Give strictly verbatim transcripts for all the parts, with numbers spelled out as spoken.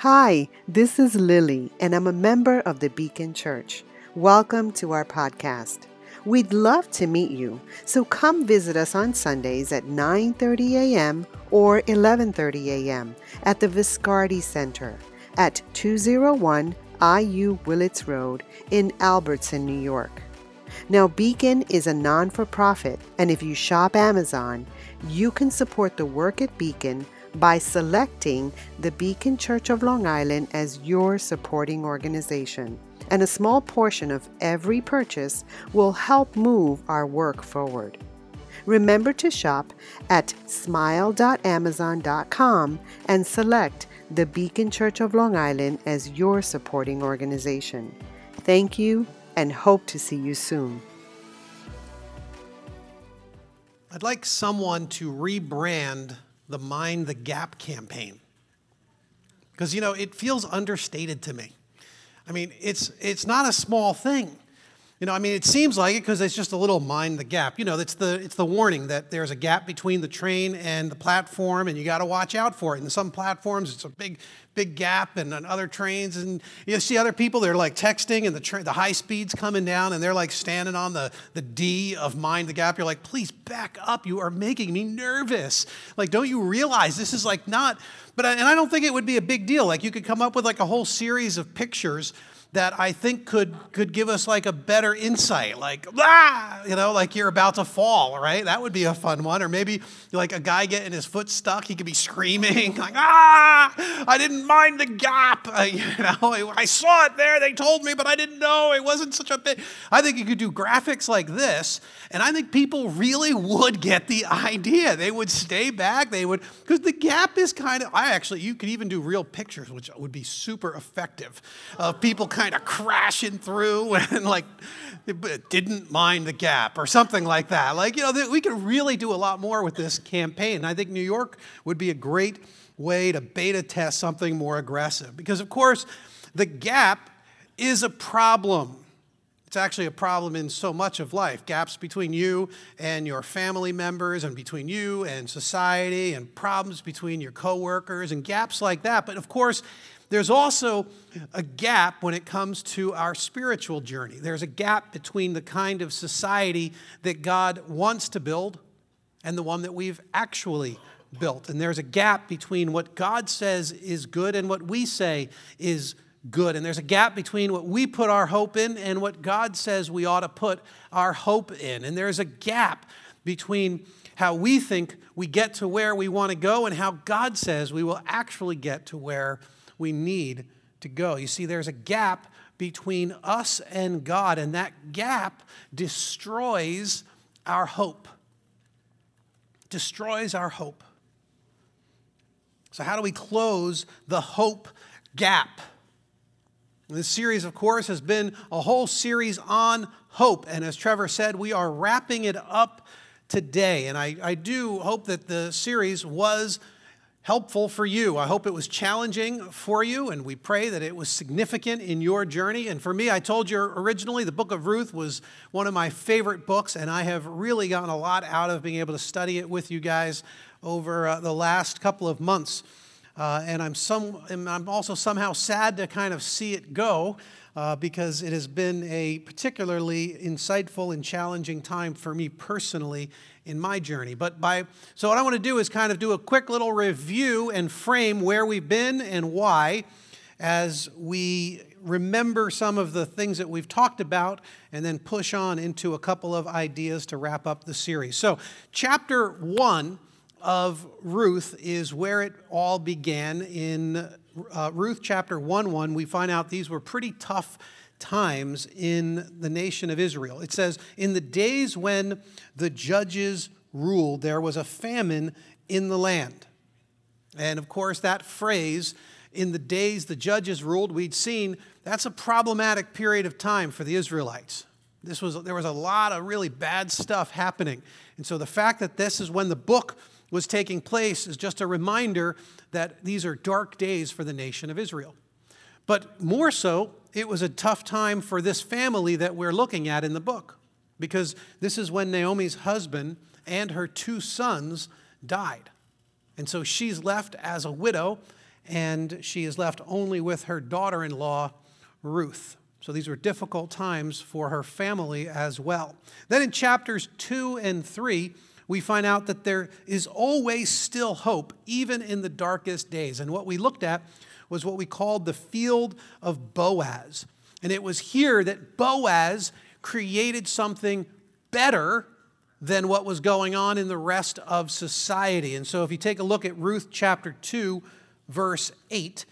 Hi, this is Lily, and I'm a member of the Beacon Church. Welcome to our podcast. We'd love to meet you, so come visit us on Sundays at nine thirty a.m. or eleven thirty a.m. at the Viscardi Center at two oh one I U Willits Road in Albertson, New York. Now, Beacon is a non-for-profit, and if you shop Amazon, you can support the work at Beacon by selecting the Beacon Church of Long Island as your supporting organization. And a small portion of every purchase will help move our work forward. Remember to shop at smile dot amazon dot com and select the Beacon Church of Long Island as your supporting organization. Thank you and hope to see you soon. I'd like someone to rebrand the Mind the Gap campaign. Because, you know, it feels understated to me. I mean, it's it's not a small thing. You know, I mean, it seems like it because it's just a little mind the gap. You know, it's the it's the warning that there's a gap between the train and the platform, and you got to watch out for it. And some platforms, it's a big, big gap, and on other trains, and you see other people, they're like texting, and the tra- the high speed's coming down, and they're like standing on the, the D of Mind the Gap. You're like, please back up. You are making me nervous. Like, don't you realize this is like not, but I, and I don't think it would be a big deal. Like, you could come up with like a whole series of pictures that I think could could give us like a better insight, like, ah, you know, like you're about to fall, right? That would be a fun one. Or maybe like a guy getting his foot stuck, he could be screaming, like, ah, I didn't mind the gap. Uh, you know, I saw it there, they told me, but I didn't know, it wasn't such a big. I think you could do graphics like this, and I think people really would get the idea. They would stay back, they would, because the gap is kind of, I actually, you could even do real pictures, which would be super effective, of people coming kind of crashing through and like didn't mind the gap or something like that. Like, you know, we could really do a lot more with this campaign. I think New York would be a great way to beta test something more aggressive because, of course, the gap is a problem. It's actually a problem in so much of life. Gaps between you and your family members and between you and society and problems between your coworkers and gaps like that. But, of course, there's also a gap when it comes to our spiritual journey. There's a gap between the kind of society that God wants to build and the one that we've actually built. And there's a gap between what God says is good and what we say is good. And there's a gap between what we put our hope in and what God says we ought to put our hope in. And there's a gap between how we think we get to where we want to go and how God says we will actually get to where we need to go. You see, there's a gap between us and God, and that gap destroys our hope. Destroys our hope. So how do we close the hope gap? This series, of course, has been a whole series on hope, and as Trevor said, we are wrapping it up today, and I, I do hope that the series was helpful for you. I hope it was challenging for you, and we pray that it was significant in your journey. And for me, I told you originally the book of Ruth was one of my favorite books, and I have really gotten a lot out of being able to study it with you guys over uh, the last couple of months. Uh, and I'm some, and I'm also somehow sad to kind of see it go uh, because it has been a particularly insightful and challenging time for me personally in my journey. But by so what I want to do is kind of do a quick little review and frame where we've been and why as we remember some of the things that we've talked about and then push on into a couple of ideas to wrap up the series. So chapter one of Ruth is where it all began. In uh, Ruth chapter one one, we find out these were pretty tough times in the nation of Israel. It says, in the days when the judges ruled, there was a famine in the land. And of course, that phrase, in the days the judges ruled, we'd seen, that's a problematic period of time for the Israelites. This was there was a lot of really bad stuff happening. And so the fact that this is when the book was taking place is just a reminder that these are dark days for the nation of Israel. But more so, it was a tough time for this family that we're looking at in the book, because this is when Naomi's husband and her two sons died. And so she's left as a widow, and she is left only with her daughter-in-law, Ruth. So these were difficult times for her family as well. Then in chapters two and three, we find out that there is always still hope, even in the darkest days. And what we looked at was what we called the field of Boaz. And it was here that Boaz created something better than what was going on in the rest of society. And so if you take a look at Ruth chapter two, verse eight,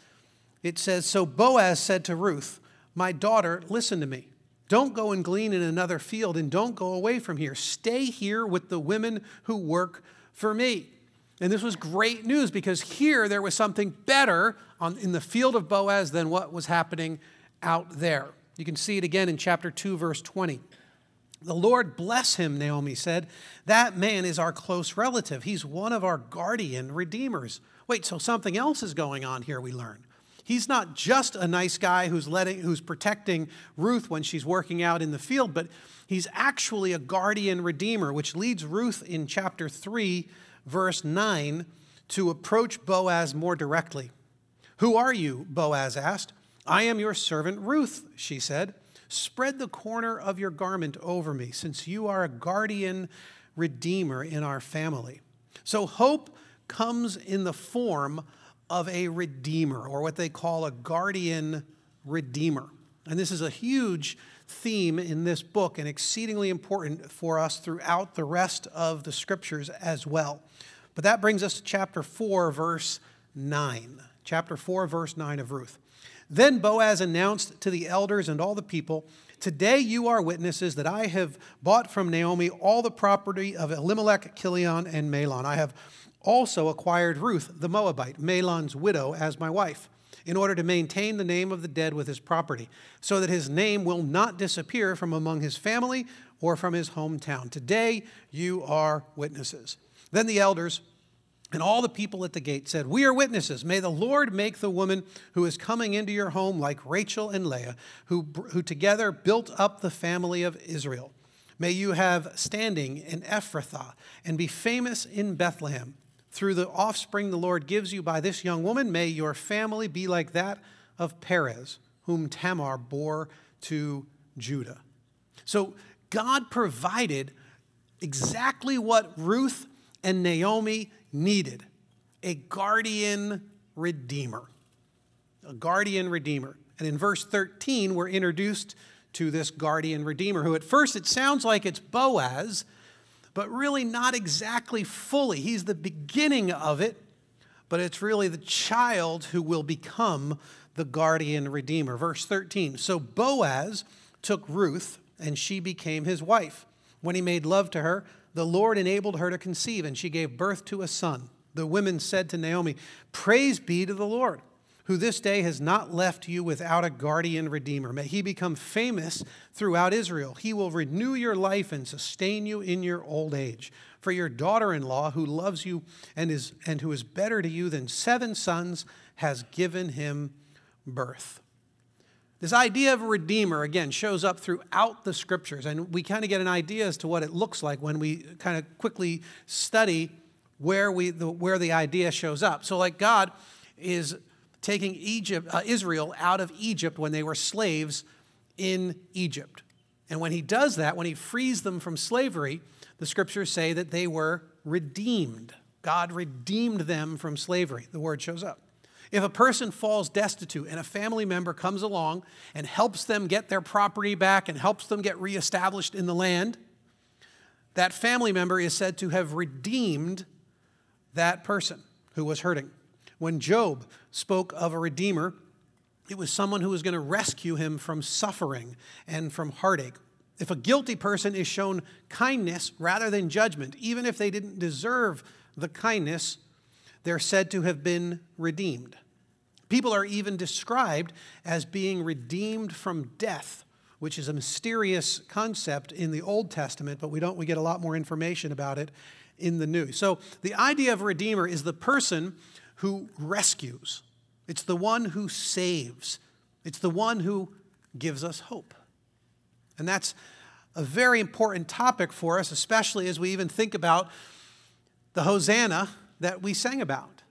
it says, "So Boaz said to Ruth, 'My daughter, listen to me. Don't go and glean in another field, and don't go away from here. Stay here with the women who work for me.'" And this was great news, because here there was something better on, in the field of Boaz than what was happening out there. You can see it again in chapter two, verse twenty. "The Lord bless him," Naomi said. "That man is our close relative. He's one of our guardian redeemers." Wait, so something else is going on here, we learn. He's not just a nice guy who's letting, who's protecting Ruth when she's working out in the field, but he's actually a guardian redeemer, which leads Ruth in chapter three, verse nine, to approach Boaz more directly. "Who are you?" Boaz asked. "I am your servant Ruth," she said. "Spread the corner of your garment over me, since you are a guardian redeemer in our family." So hope comes in the form of a redeemer, or what they call a guardian redeemer. And this is a huge theme in this book, and exceedingly important for us throughout the rest of the scriptures as well. But that brings us to chapter four, verse nine. Chapter four, verse nine of Ruth. "Then Boaz announced to the elders and all the people, 'Today you are witnesses that I have bought from Naomi all the property of Elimelech, Chilion, and Mahlon. I have also acquired Ruth the Moabite, Mahlon's widow, as my wife, in order to maintain the name of the dead with his property, so that his name will not disappear from among his family or from his hometown. Today you are witnesses.' Then the elders and all the people at the gate said, 'We are witnesses. May the Lord make the woman who is coming into your home like Rachel and Leah, who, who together built up the family of Israel. May you have standing in Ephrathah and be famous in Bethlehem. Through the offspring the Lord gives you by this young woman, may your family be like that of Perez, whom Tamar bore to Judah.'" So God provided exactly what Ruth and Naomi needed: a guardian redeemer. A guardian redeemer. And in verse thirteen, we're introduced to this guardian redeemer, who at first it sounds like it's Boaz, but really not exactly fully. He's the beginning of it, but it's really the child who will become the guardian redeemer. Verse thirteen, "So Boaz took Ruth, and she became his wife. When he made love to her, the Lord enabled her to conceive, and she gave birth to a son. The women said to Naomi, 'Praise be to the Lord, who this day has not left you without a guardian redeemer. May he become famous throughout Israel. He will renew your life and sustain you in your old age. For your daughter-in-law, who loves you and is and who is better to you than seven sons, has given him birth.'" This idea of a redeemer, again, shows up throughout the scriptures, and we kind of get an idea as to what it looks like when we kind of quickly study where we the, where the idea shows up. So like God is taking Egypt, uh, Israel out of Egypt when they were slaves in Egypt. And when he does that, when he frees them from slavery, the scriptures say that they were redeemed. God redeemed them from slavery. The word shows up. If a person falls destitute and a family member comes along and helps them get their property back and helps them get reestablished in the land, that family member is said to have redeemed that person who was hurting. When Job spoke of a redeemer, it was someone who was going to rescue him from suffering and from heartache. If a guilty person is shown kindness rather than judgment, even if they didn't deserve the kindness, they're said to have been redeemed. People are even described as being redeemed from death, which is a mysterious concept in the Old Testament, but we don't we get a lot more information about it in the New. So the idea of a redeemer is the person who rescues. It's the one who saves. It's the one who gives us hope. And that's a very important topic for us, especially as we even think about the Hosanna that we sang about.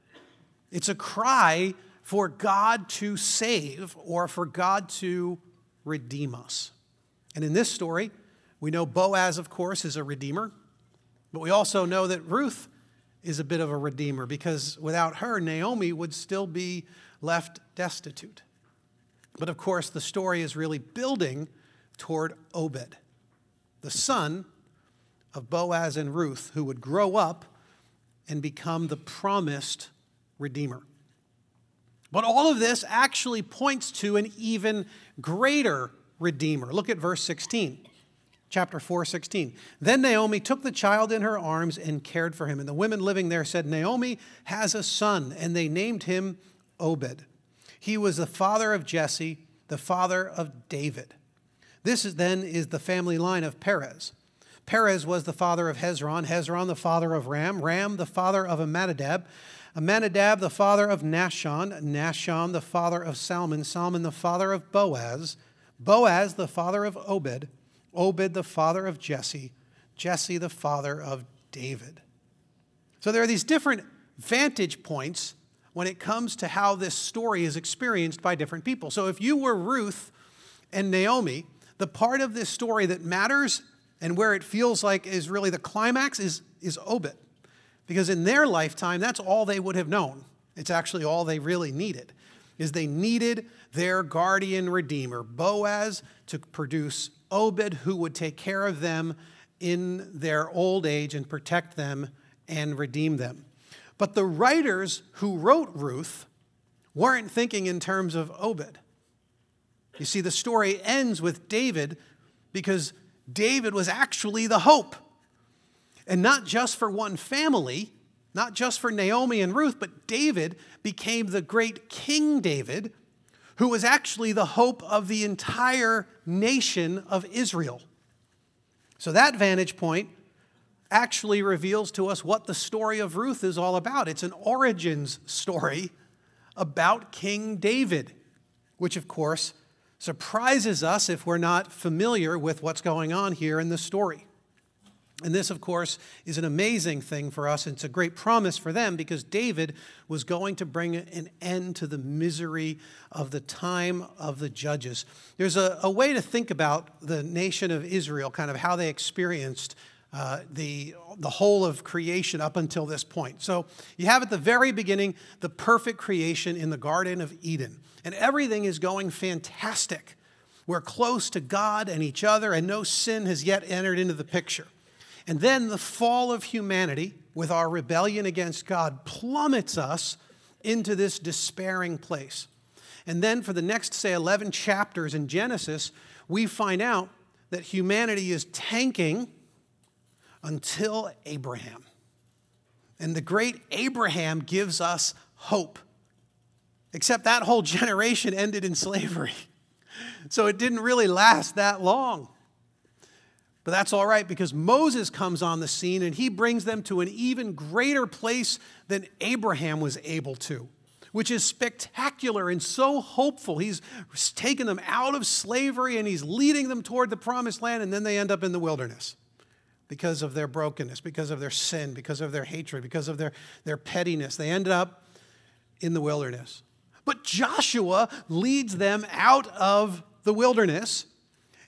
It's a cry for God to save or for God to redeem us. And in this story, we know Boaz, of course, is a redeemer, but we also know that Ruth is a bit of a redeemer, because without her, Naomi would still be left destitute. But of course, the story is really building toward Obed, the son of Boaz and Ruth, who would grow up and become the promised redeemer. But all of this actually points to an even greater redeemer. Look at verse sixteen, chapter four, sixteen. Then Naomi took the child in her arms and cared for him. And the women living there said, Naomi has a son, and they named him Obed. He was the father of Jesse, the father of David. This is, then is the family line of Perez. Perez was the father of Hezron, Hezron the father of Ram, Ram the father of Amminadab, Amminadab the father of Nahshon, Nahshon the father of Salmon, Salmon the father of Boaz, Boaz the father of Obed, Obed the father of Jesse, Jesse the father of David. So there are these different vantage points when it comes to how this story is experienced by different people. So if you were Ruth and Naomi, the part of this story that matters and where it feels like is really the climax is, is Obed. Because in their lifetime, that's all they would have known. It's actually all they really needed, is they needed their guardian redeemer, Boaz, to produce Obed, who would take care of them in their old age and protect them and redeem them. But the writers who wrote Ruth weren't thinking in terms of Obed. You see, the story ends with David because David was actually the hope. And not just for one family, not just for Naomi and Ruth, but David became the great King David, who was actually the hope of the entire nation of Israel. So that vantage point actually reveals to us what the story of Ruth is all about. It's an origins story about King David, which of course surprises us if we're not familiar with what's going on here in the story. And this, of course, is an amazing thing for us. It's a great promise for them, because David was going to bring an end to the misery of the time of the judges. There's a, a way to think about the nation of Israel, kind of how they experienced uh, the, the whole of creation up until this point. So you have at the very beginning the perfect creation in the Garden of Eden. And everything is going fantastic. We're close to God and each other, and no sin has yet entered into the picture. And then the fall of humanity with our rebellion against God plummets us into this despairing place. And then for the next, say, eleven chapters in Genesis, we find out that humanity is tanking until Abraham. And the great Abraham gives us hope. Except that whole generation ended in slavery. So it didn't really last that long. But that's all right, because Moses comes on the scene and he brings them to an even greater place than Abraham was able to, which is spectacular and so hopeful. He's taken them out of slavery and he's leading them toward the promised land, and then they end up in the wilderness because of their brokenness, because of their sin, because of their hatred, because of their, their pettiness. They ended up in the wilderness. But Joshua leads them out of the wilderness.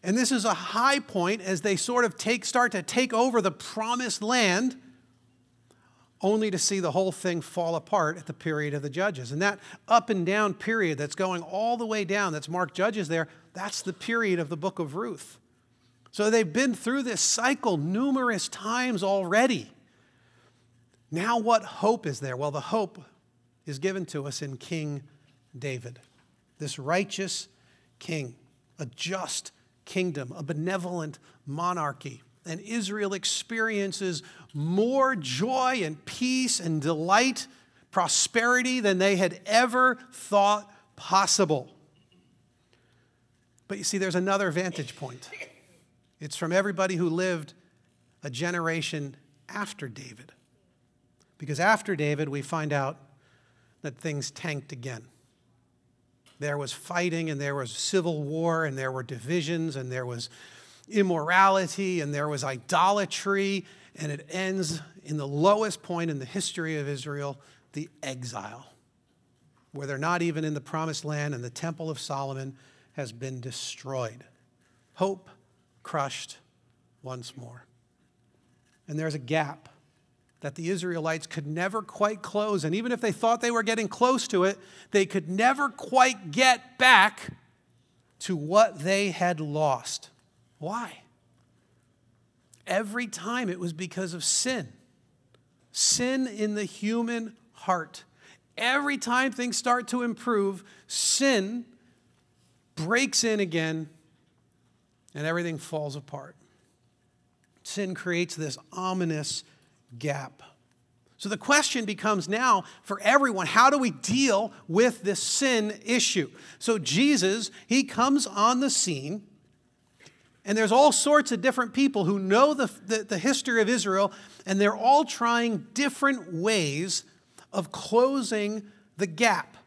And this is a high point as they sort of take, start to take over the promised land, only to see the whole thing fall apart at the period of the Judges. And that up and down period that's going all the way down, that's marked Judges there, that's the period of the book of Ruth. So they've been through this cycle numerous times already. Now what hope is there? Well, the hope is given to us in King David, this righteous king, a just kingdom, a benevolent monarchy. And Israel experiences more joy and peace and delight, prosperity than they had ever thought possible. But you see, there's another vantage point. It's from everybody who lived a generation after David. Because after David, we find out that things tanked again. There was fighting, and there was civil war, and there were divisions, and there was immorality, and there was idolatry, and it ends in the lowest point in the history of Israel, the exile. where they're not even in the promised land, and the temple of Solomon has been destroyed. Hope crushed once more. And there's a gap that the Israelites could never quite close. And even if they thought they were getting close to it, they could never quite get back to what they had lost. Why? Every time it was because of sin. Sin in the human heart. Every time things start to improve, sin breaks in again and everything falls apart. Sin creates this ominous gap. So the question becomes now for everyone, how do we deal with this sin issue? So Jesus, he comes on the scene, and there's all sorts of different people who know the, the, the history of Israel, and they're all trying different ways of closing the gap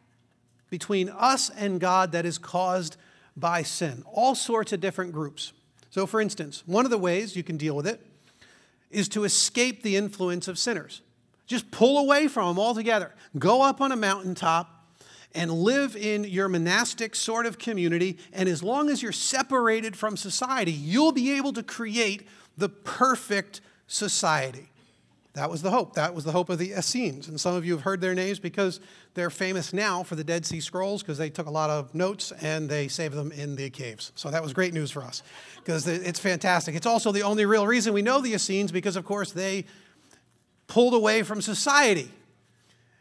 between us and God that is caused by sin. All sorts of different groups. So for instance, one of the ways you can deal with it is to escape the influence of sinners. Just pull away from them altogether. Go up on a mountaintop and live in your monastic sort of community. And as long as you're separated from society, you'll be able to create the perfect society. That was the hope. That was the hope of the Essenes. And some of you have heard their names because they're famous now for the Dead Sea Scrolls, because they took a lot of notes and they saved them in the caves. So that was great news for us because it's fantastic. It's also the only real reason we know the Essenes, because, of course, they pulled away from society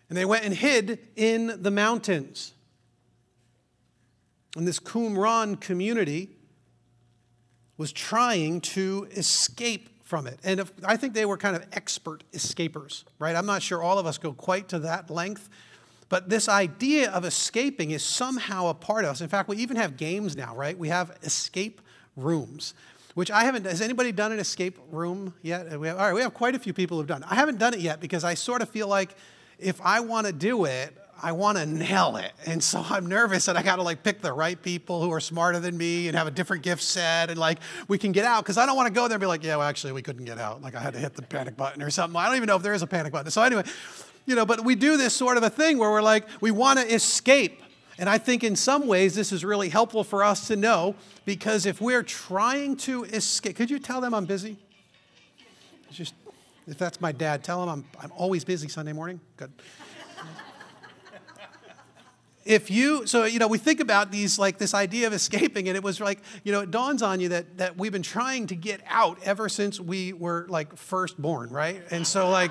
and they went and hid in the mountains. And this Qumran community was trying to escape from it. And if, I think they were kind of expert escapers, right? I'm not sure all of us go quite to that length, but this idea of escaping is somehow a part of us. In fact, we even have games now, right? We have escape rooms, which I haven't, has anybody done an escape room yet? We have, all right, we have quite a few people who've done it. I haven't done it yet because I sort of feel like if I want to do it, I want to nail it. And so I'm nervous that I got to like pick the right people who are smarter than me and have a different gift set. And like, we can get out. Cause I don't want to go there and be like, yeah, well, actually we couldn't get out. Like I had to hit the panic button or something. I don't even know if there is a panic button. So anyway, you know, but we do this sort of a thing where we're like, we want to escape. And I think in some ways this is really helpful for us to know, because if we're trying to escape, could you tell them I'm busy? It's just, if that's my dad, tell him I'm, I'm always busy Sunday morning. Good. If you, so, you know, we think about these, like this idea of escaping, and it was like, you know, it dawns on you that that we've been trying to get out ever since we were like first born, right? And so like,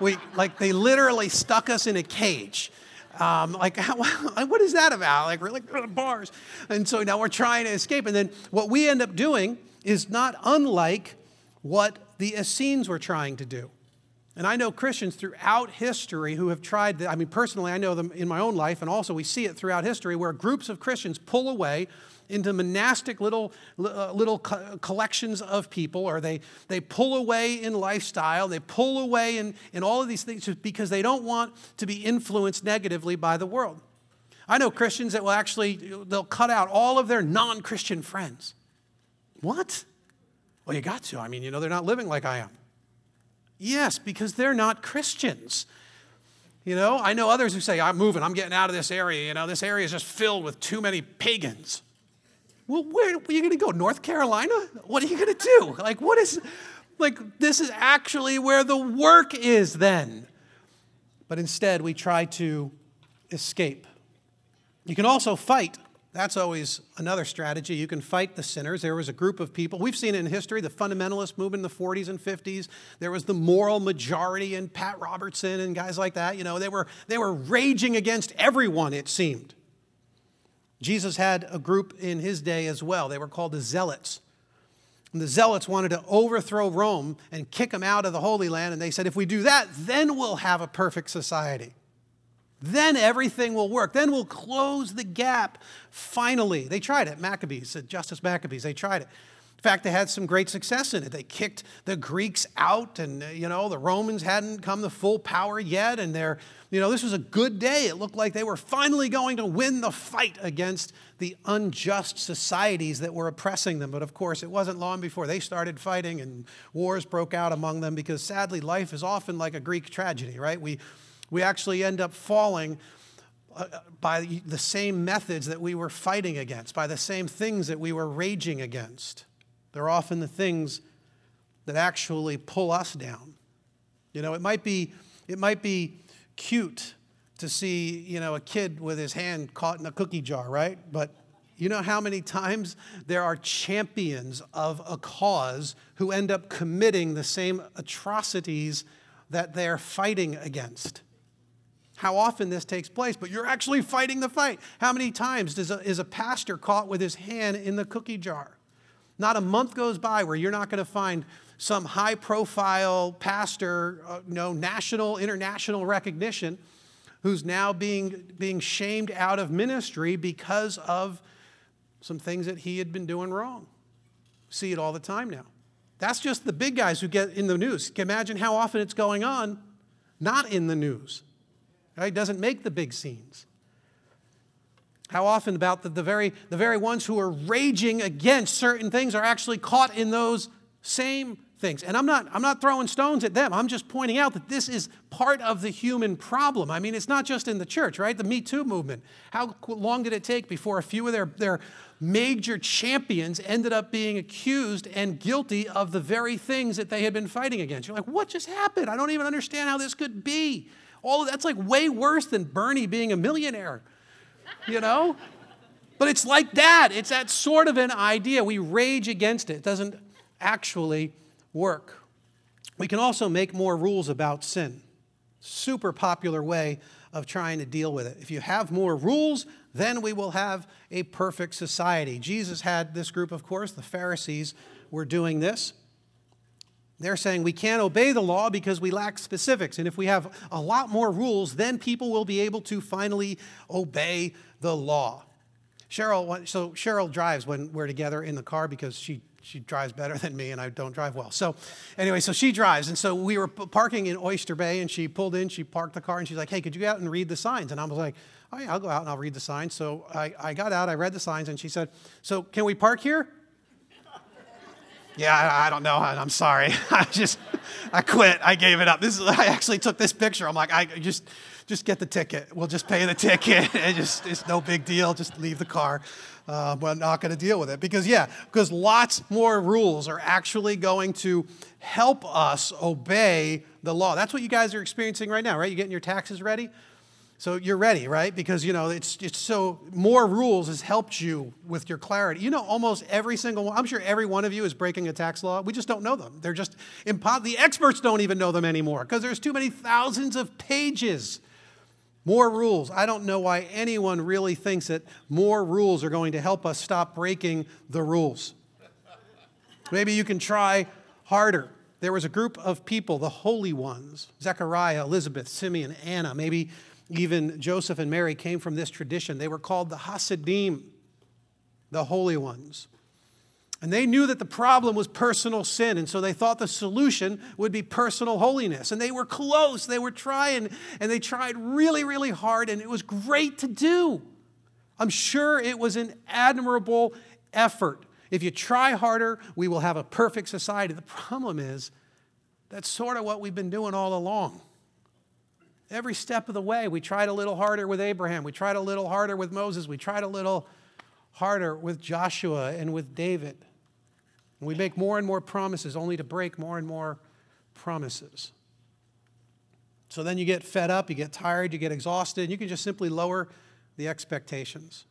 we, like they literally stuck us in a cage. Um, like, how, what is that about? Like we're like bars. And so now we're trying to escape. And then what we end up doing is not unlike what the Essenes were trying to do. And I know Christians throughout history who have tried, the, I mean, personally, I know them in my own life, and also we see it throughout history where groups of Christians pull away into monastic little little co- collections of people, or they, they pull away in lifestyle, they pull away in, in all of these things because they don't want to be influenced negatively by the world. I know Christians that will actually, they'll cut out all of their non-Christian friends. What? Well, you got to. I mean, you know, they're not living like I am. Yes, because they're not Christians. You know, I know others who say, I'm moving, I'm getting out of this area. You know, this area is just filled with too many pagans. Well, where are you going to go? North Carolina? What are you going to do? Like, what is, like, this is actually where the work is then. But instead, we try to escape. You can also fight. That's always another strategy. You can fight the sinners. There was a group of people. We've seen it in history, the fundamentalist movement in the forties and fifties. There was the moral majority and Pat Robertson and guys like that. You know, they were, they were raging against everyone, it seemed. Jesus had a group in his day as well. They were called the Zealots. And the Zealots wanted to overthrow Rome and kick them out of the Holy Land. And they said, if we do that, then we'll have a perfect society. Then everything will work. Then we'll close the gap. Finally, they tried it. Maccabees, Justice Maccabees, they tried it. In fact, they had some great success in it. They kicked the Greeks out, and you know the Romans hadn't come to full power yet. And they're, you know, this was a good day. It looked like they were finally going to win the fight against the unjust societies that were oppressing them. But of course, it wasn't long before they started fighting, and wars broke out among them. Because sadly, life is often like a Greek tragedy, right? We We actually end up falling by the same methods that we were fighting against, by the same things that we were raging against. They're often the things that actually pull us down. You know, it might be it might be cute to see, you know, a kid with his hand caught in a cookie jar, right? But you know how many times there are champions of a cause who end up committing the same atrocities that they're fighting against. How often this takes place, but you're actually fighting the fight. How many times does a, is a pastor caught with his hand in the cookie jar? Not a month goes by where you're not going to find some high-profile pastor, uh, you know, national, international recognition, who's now being, being shamed out of ministry because of some things that he had been doing wrong. See it all the time now. That's just the big guys who get in the news. Imagine how often it's going on, not in the news. Right? It doesn't make the big scenes. How often about the, the very the very ones who are raging against certain things are actually caught in those same things. And I'm not I'm not throwing stones at them. I'm just pointing out that this is part of the human problem. I mean, it's not just in the church, right? The Me Too movement. How long did it take before a few of their, their major champions ended up being accused and guilty of the very things that they had been fighting against? You're like, what just happened? I don't even understand how this could be. All of that's like way worse than Bernie being a millionaire, you know? But it's like that. It's that sort of an idea. We rage against it. It doesn't actually work. We can also make more rules about sin. Super popular way of trying to deal with it. If you have more rules, then we will have a perfect society. Jesus had this group, of course. The Pharisees were doing this. They're saying we can't obey the law because we lack specifics. And if we have a lot more rules, then people will be able to finally obey the law. Cheryl, so Cheryl drives when we're together in the car because she She drives better than me, and I don't drive well. So anyway, so she drives. And so we were p- parking in Oyster Bay, and she pulled in. She parked the car, and she's like, hey, could you go out and read the signs? And I was like, oh, yeah, I'll go out, and I'll read the signs. So I, I got out. I read the signs, and she said, so can we park here? yeah, I, I don't know. I, I'm sorry. I just, I quit. I gave it up. This is, I actually took this picture. I'm like, I just, just get the ticket. We'll just pay the ticket. It just, it's no big deal. Just leave the car. Uh, but I'm not going to deal with it because, yeah, because lots more rules are actually going to help us obey the law. That's what you guys are experiencing right now, right? You're getting your taxes ready. So you're ready, right? Because, you know, it's it's so more rules has helped you with your clarity. You know, almost every single one, I'm sure every one of you is breaking a tax law. We just don't know them. They're just impossible. The experts don't even know them anymore because there's too many thousands of pages. More rules. I don't know why anyone really thinks that more rules are going to help us stop breaking the rules. Maybe you can try harder. There was a group of people, the holy ones, Zechariah, Elizabeth, Simeon, Anna, maybe even Joseph and Mary came from this tradition. They were called the Hasidim, the holy ones. And they knew that the problem was personal sin, and so they thought the solution would be personal holiness. And they were close, they were trying, and they tried really, really hard, and it was great to do. I'm sure it was an admirable effort. If you try harder, we will have a perfect society. The problem is, that's sort of what we've been doing all along. Every step of the way, we tried a little harder with Abraham, we tried a little harder with Moses, we tried a little harder with Joshua and with David. We make more and more promises only to break more and more promises. So then you get fed up, you get tired, you get exhausted, and you can just simply lower the expectations.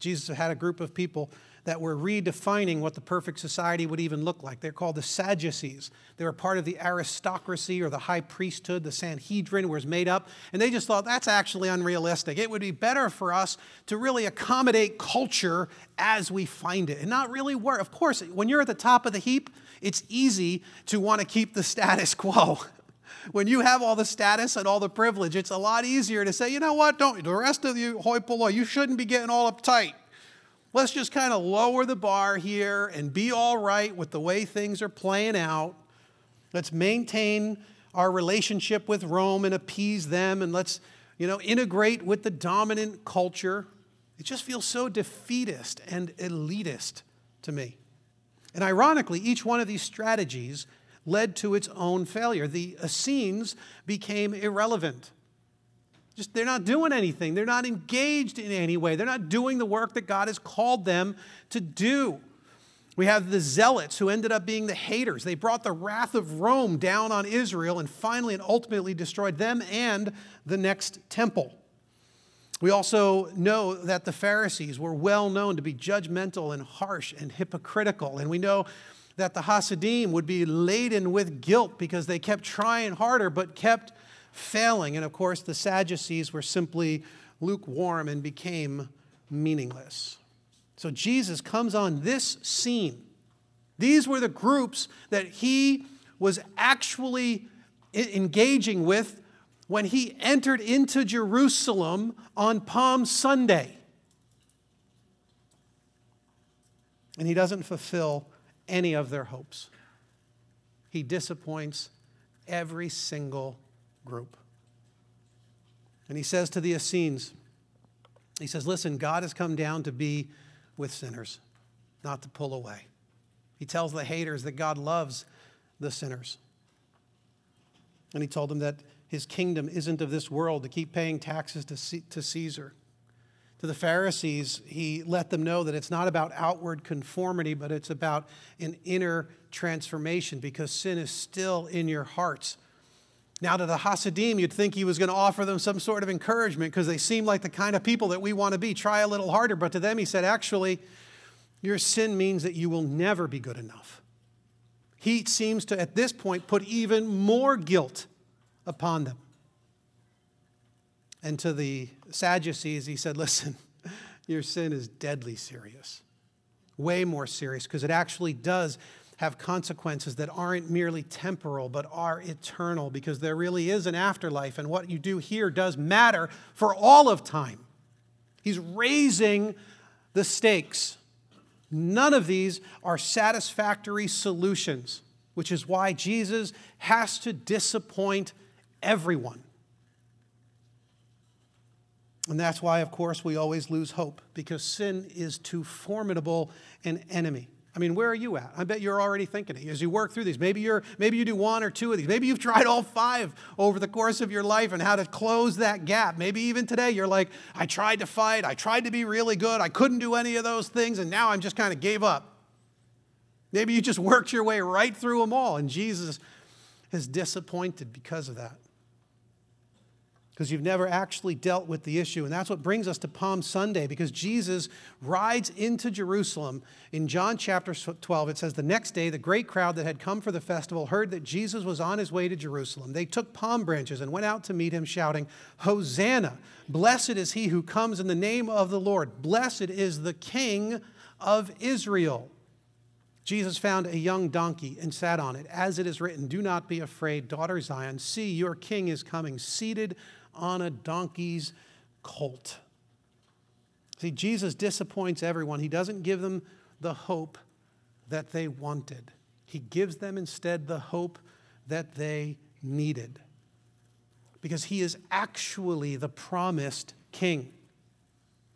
Jesus had a group of people that were redefining what the perfect society would even look like. They're called the Sadducees. They were part of the aristocracy or the high priesthood. The Sanhedrin was made up. And they just thought, that's actually unrealistic. It would be better for us to really accommodate culture as we find it. And not really work. Of course, when you're at the top of the heap, it's easy to want to keep the status quo. When you have all the status and all the privilege, it's a lot easier to say, you know what, don't the rest of you, hoi polloi, you shouldn't be getting all uptight. Let's just kind of lower the bar here and be all right with the way things are playing out. Let's maintain our relationship with Rome and appease them, and let's, you know, integrate with the dominant culture. It just feels so defeatist and elitist to me. And ironically, each one of these strategies led to its own failure. The Essenes became irrelevant. just they're not doing anything. They're not engaged in any way. They're not doing the work that God has called them to do. We have the Zealots, who ended up being the haters. They brought the wrath of Rome down on Israel and finally and ultimately destroyed them and the next temple. We also know that the Pharisees were well known to be judgmental and harsh and hypocritical. And we know that the Hasidim would be laden with guilt because they kept trying harder but kept failing. And of course, the Sadducees were simply lukewarm and became meaningless. So Jesus comes on this scene. These were the groups that he was actually engaging with when he entered into Jerusalem on Palm Sunday. And he doesn't fulfill any of their hopes. He disappoints every single group. And he says to the Essenes, he says, listen, God has come down to be with sinners, not to pull away. He tells the haters that God loves the sinners. And he told them that his kingdom isn't of this world, to keep paying taxes to Caesar. To the Pharisees, he let them know that it's not about outward conformity, but it's about an inner transformation, because sin is still in your hearts. Now, to the Hasidim, you'd think he was going to offer them some sort of encouragement, because they seem like the kind of people that we want to be. Try a little harder. But to them, he said, actually, your sin means that you will never be good enough. He seems to, at this point, put even more guilt upon them. And to the Sadducees, he said, listen, your sin is deadly serious, way more serious, because it actually does have consequences that aren't merely temporal, but are eternal, because there really is an afterlife, and what you do here does matter for all of time. He's raising the stakes. None of these are satisfactory solutions, which is why Jesus has to disappoint everyone. And that's why, of course, we always lose hope, because sin is too formidable an enemy. I mean, where are you at? I bet you're already thinking it as you work through these. Maybe you're, maybe you do one or two of these. Maybe you've tried all five over the course of your life and how to close that gap. Maybe even today you're like, I tried to fight. I tried to be really good. I couldn't do any of those things. And now I'm just kind of gave up. Maybe you just worked your way right through them all. And Jesus is disappointed because of that, because you've never actually dealt with the issue. And that's what brings us to Palm Sunday, because Jesus rides into Jerusalem. In John chapter twelve, it says, the next day, the great crowd that had come for the festival heard that Jesus was on his way to Jerusalem. They took palm branches and went out to meet him, shouting, Hosanna, blessed is he who comes in the name of the Lord. Blessed is the King of Israel. Jesus found a young donkey and sat on it. As it is written, do not be afraid, daughter Zion. See, your king is coming, seated on a donkey's colt. See, Jesus disappoints everyone. He doesn't give them the hope that they wanted. He gives them instead the hope that they needed, because he is actually the promised king.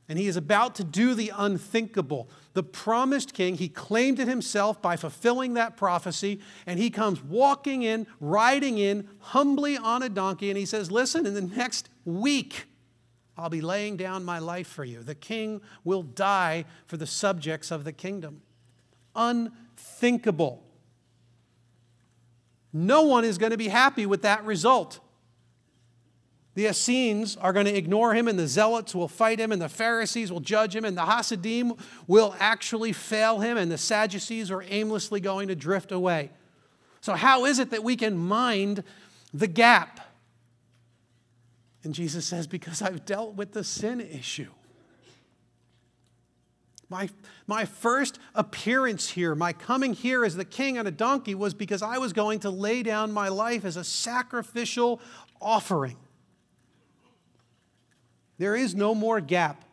And he is about to do the unthinkable. The promised king, he claimed it himself by fulfilling that prophecy. And he comes walking in, riding in, humbly on a donkey. And he says, listen, in the next week, I'll be laying down my life for you. The king will die for the subjects of the kingdom. Unthinkable. No one is going to be happy with that result. The Essenes are going to ignore him, and the Zealots will fight him, and the Pharisees will judge him, and the Hasidim will actually fail him, and the Sadducees are aimlessly going to drift away. So how is it that we can mind the gap? And Jesus says, because I've dealt with the sin issue. My, my first appearance here, my coming here as the king on a donkey, was because I was going to lay down my life as a sacrificial offering. There is no more gap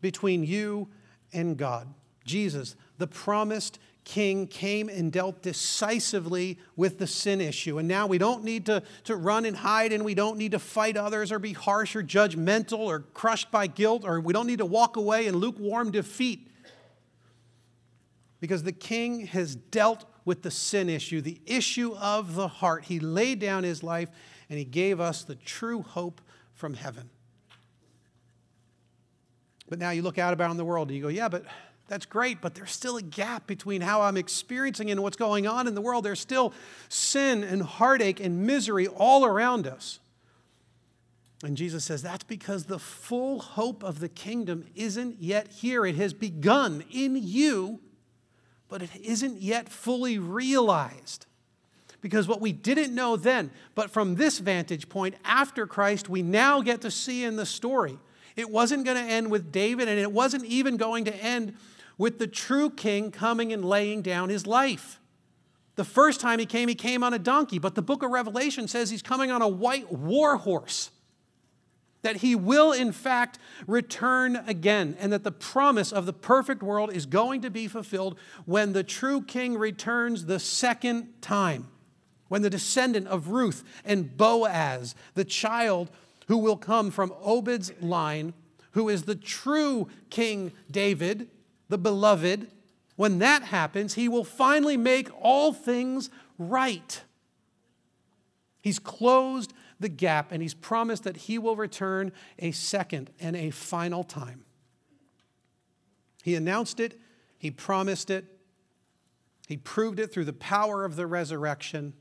between you and God. Jesus, the promised king, came and dealt decisively with the sin issue. And now we don't need to, to run and hide, and we don't need to fight others or be harsh or judgmental or crushed by guilt, or we don't need to walk away in lukewarm defeat, because the king has dealt with the sin issue, the issue of the heart. He laid down his life, and he gave us the true hope from heaven. But now you look out about in the world and you go, yeah, but that's great, but there's still a gap between how I'm experiencing and what's going on in the world. There's still sin and heartache and misery all around us. And Jesus says that's because the full hope of the kingdom isn't yet here. It has begun in you, but it isn't yet fully realized. Because what we didn't know then, but from this vantage point after Christ, we now get to see in the story. It wasn't going to end with David, and it wasn't even going to end with the true king coming and laying down his life. The first time he came, he came on a donkey, but the book of Revelation says he's coming on a white war horse. That he will, in fact, return again, and that the promise of the perfect world is going to be fulfilled when the true king returns the second time, when the descendant of Ruth and Boaz, the child who will come from Obed's line, who is the true King David, the beloved, when that happens, he will finally make all things right. He's closed the gap, and he's promised that he will return a second and a final time. He announced it, he promised it, he proved it through the power of the resurrection,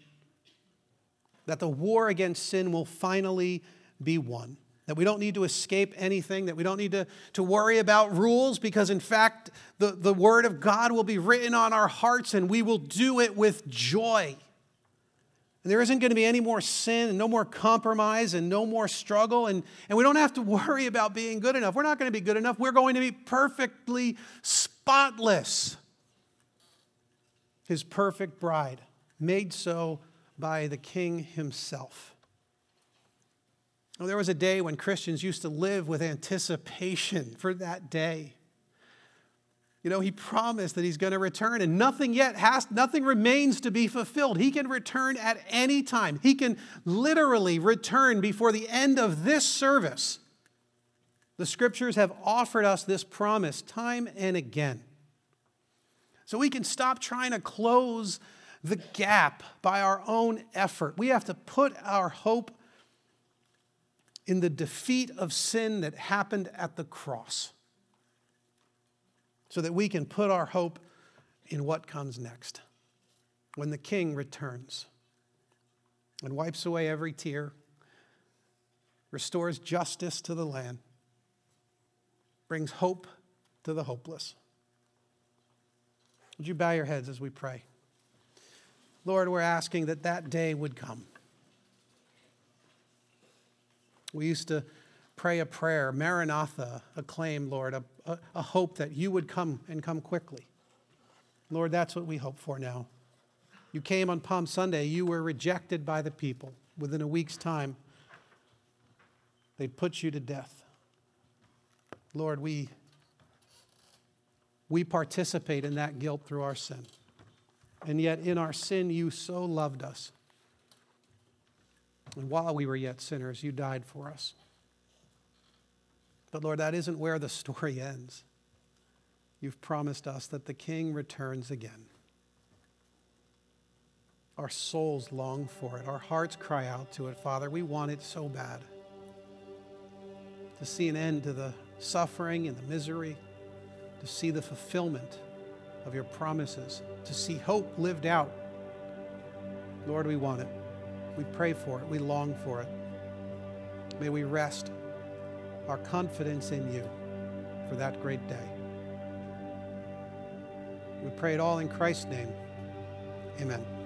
that the war against sin will finally be won, that we don't need to escape anything, that we don't need to, to worry about rules, because in fact, the, the word of God will be written on our hearts, and we will do it with joy. And there isn't going to be any more sin and no more compromise and no more struggle. And, and we don't have to worry about being good enough. We're not going to be good enough. We're going to be perfectly spotless. His perfect bride, made so by the King himself. Now, there was a day when Christians used to live with anticipation for that day. You know, he promised that he's going to return, and nothing yet has, nothing remains to be fulfilled. He can return at any time. He can literally return before the end of this service. The scriptures have offered us this promise time and again. So we can stop trying to close the gap by our own effort. We have to put our hope in the defeat of sin that happened at the cross, so that we can put our hope in what comes next, when the King returns and wipes away every tear, restores justice to the land, brings hope to the hopeless. Would you bow your heads as we pray? Lord, we're asking that that day would come. We used to pray a prayer, Maranatha, a claim, Lord, a, a, a hope that you would come and come quickly. Lord, that's what we hope for now. You came on Palm Sunday. You were rejected by the people. Within a week's time, they put you to death. Lord, we, we participate in that guilt through our sin. And yet in our sin, you so loved us. And while we were yet sinners, you died for us. But Lord, that isn't where the story ends. You've promised us that the King returns again. Our souls long for it. Our hearts cry out to it, Father. We want it so bad. To see an end to the suffering and the misery, to see the fulfillment of your promises, to see hope lived out. Lord, we want it. We pray for it. We long for it. May we rest our confidence in you for that great day. We pray it all in Christ's name. Amen.